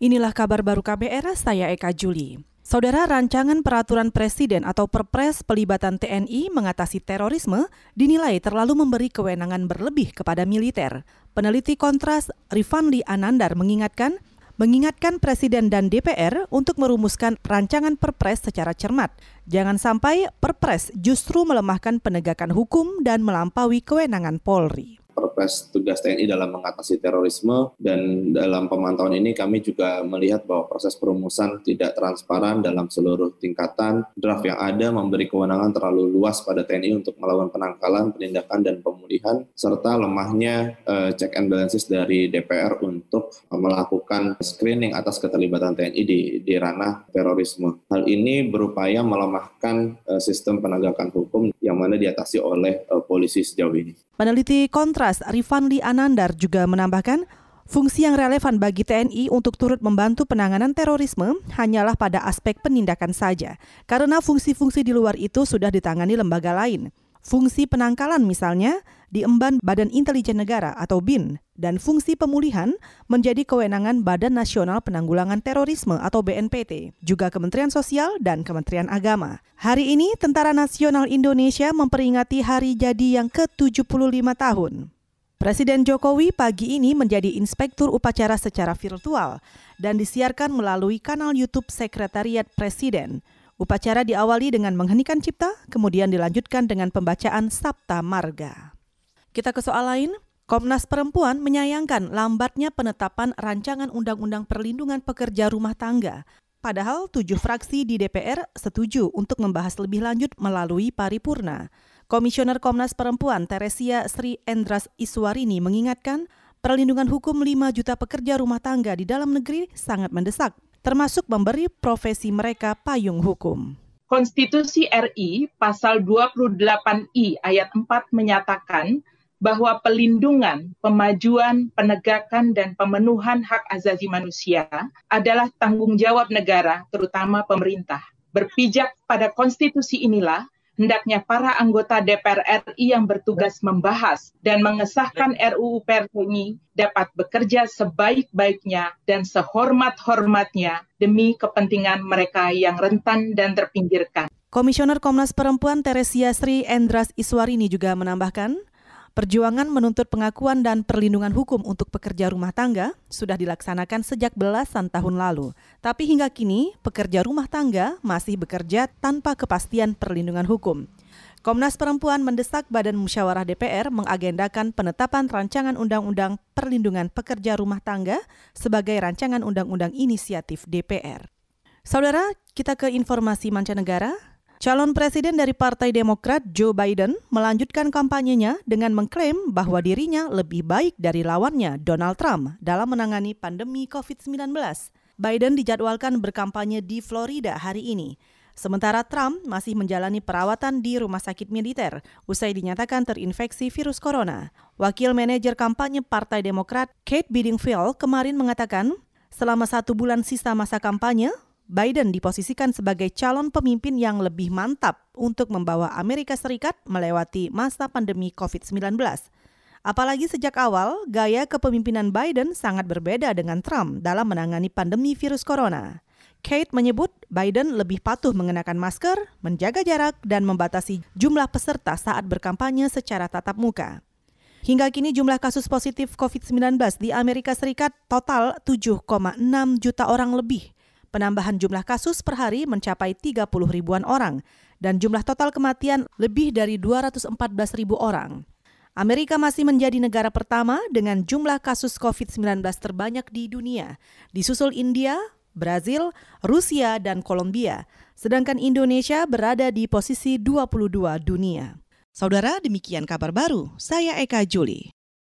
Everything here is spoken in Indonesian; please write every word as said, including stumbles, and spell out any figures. Inilah kabar baru K B R, saya Eka Juli. Saudara, rancangan peraturan presiden atau Perpres pelibatan T N I mengatasi terorisme dinilai terlalu memberi kewenangan berlebih kepada militer. Peneliti Kontras Rivanlee Anandar mengingatkan mengingatkan presiden dan D P R untuk merumuskan rancangan Perpres secara cermat. Jangan sampai Perpres justru melemahkan penegakan hukum dan melampaui kewenangan Polri. Perpres tugas T N I dalam mengatasi terorisme, dan dalam pemantauan ini kami juga melihat bahwa proses perumusan tidak transparan dalam seluruh tingkatan. Draft yang ada memberi kewenangan terlalu luas pada T N I untuk melakukan penangkalan, penindakan, dan pemulihan, serta lemahnya uh, check and balances dari D P R untuk melakukan screening atas keterlibatan T N I di, di ranah terorisme. Hal ini berupaya melemahkan uh, sistem penegakan hukum yang mana diatasi oleh uh, polisi sejauh ini. Peneliti Kontras Rivanlee Anandar juga menambahkan, fungsi yang relevan bagi T N I untuk turut membantu penanganan terorisme hanyalah pada aspek penindakan saja, karena fungsi-fungsi di luar itu sudah ditangani lembaga lain. Fungsi penangkalan misalnya diemban Badan Intelijen Negara atau B I N, dan fungsi pemulihan menjadi kewenangan Badan Nasional Penanggulangan Terorisme atau B N P T, juga Kementerian Sosial dan Kementerian Agama. Hari ini Tentara Nasional Indonesia memperingati hari jadi yang ke tujuh puluh lima tahun. Presiden Jokowi pagi ini menjadi inspektur upacara secara virtual dan disiarkan melalui kanal YouTube Sekretariat Presiden. Upacara diawali dengan mengheningkan cipta, kemudian dilanjutkan dengan pembacaan Sapta Marga. Kita ke soal lain. Komnas Perempuan menyayangkan lambatnya penetapan rancangan Undang-Undang Perlindungan Pekerja Rumah Tangga. Padahal tujuh fraksi di D P R setuju untuk membahas lebih lanjut melalui paripurna. Komisioner Komnas Perempuan Teresia Sri Endras Iswarini mengingatkan perlindungan hukum lima juta pekerja rumah tangga di dalam negeri sangat mendesak, termasuk memberi profesi mereka payung hukum. Konstitusi R I pasal dua puluh delapan I ayat empat menyatakan bahwa pelindungan, pemajuan, penegakan, dan pemenuhan hak asasi manusia adalah tanggung jawab negara, terutama pemerintah. Berpijak pada konstitusi inilah hendaknya para anggota D P R R I yang bertugas membahas dan mengesahkan R U U P R P ini dapat bekerja sebaik-baiknya dan sehormat-hormatnya demi kepentingan mereka yang rentan dan terpinggirkan. Komisioner Komnas Perempuan Teresia Sri Endras Iswarini juga menambahkan, perjuangan menuntut pengakuan dan perlindungan hukum untuk pekerja rumah tangga sudah dilaksanakan sejak belasan tahun lalu. Tapi hingga kini, pekerja rumah tangga masih bekerja tanpa kepastian perlindungan hukum. Komnas Perempuan mendesak Badan Musyawarah D P R mengagendakan penetapan rancangan Undang-Undang Perlindungan Pekerja Rumah Tangga sebagai rancangan Undang-Undang Inisiatif D P R. Saudara, kita ke informasi mancanegara. Calon presiden dari Partai Demokrat, Joe Biden, melanjutkan kampanyenya dengan mengklaim bahwa dirinya lebih baik dari lawannya, Donald Trump, dalam menangani pandemi covid sembilan belas. Biden dijadwalkan berkampanye di Florida hari ini. Sementara Trump masih menjalani perawatan di rumah sakit militer, usai dinyatakan terinfeksi virus corona. Wakil manajer kampanye Partai Demokrat, Kate Bedingfield, kemarin mengatakan, selama satu bulan sisa masa kampanye, Biden diposisikan sebagai calon pemimpin yang lebih mantap untuk membawa Amerika Serikat melewati masa pandemi covid sembilan belas. Apalagi sejak awal, gaya kepemimpinan Biden sangat berbeda dengan Trump dalam menangani pandemi virus corona. Kate menyebut Biden lebih patuh mengenakan masker, menjaga jarak, dan membatasi jumlah peserta saat berkampanye secara tatap muka. Hingga kini jumlah kasus positif covid sembilan belas di Amerika Serikat total tujuh koma enam juta orang lebih. Penambahan jumlah kasus per hari mencapai tiga puluh ribuan orang dan jumlah total kematian lebih dari dua ratus empat belas ribu orang. Amerika masih menjadi negara pertama dengan jumlah kasus covid sembilan belas terbanyak di dunia, disusul India, Brazil, Rusia, dan Kolombia. Sedangkan Indonesia berada di posisi dua puluh dua dunia. Saudara, demikian kabar baru. Saya Eka Juli.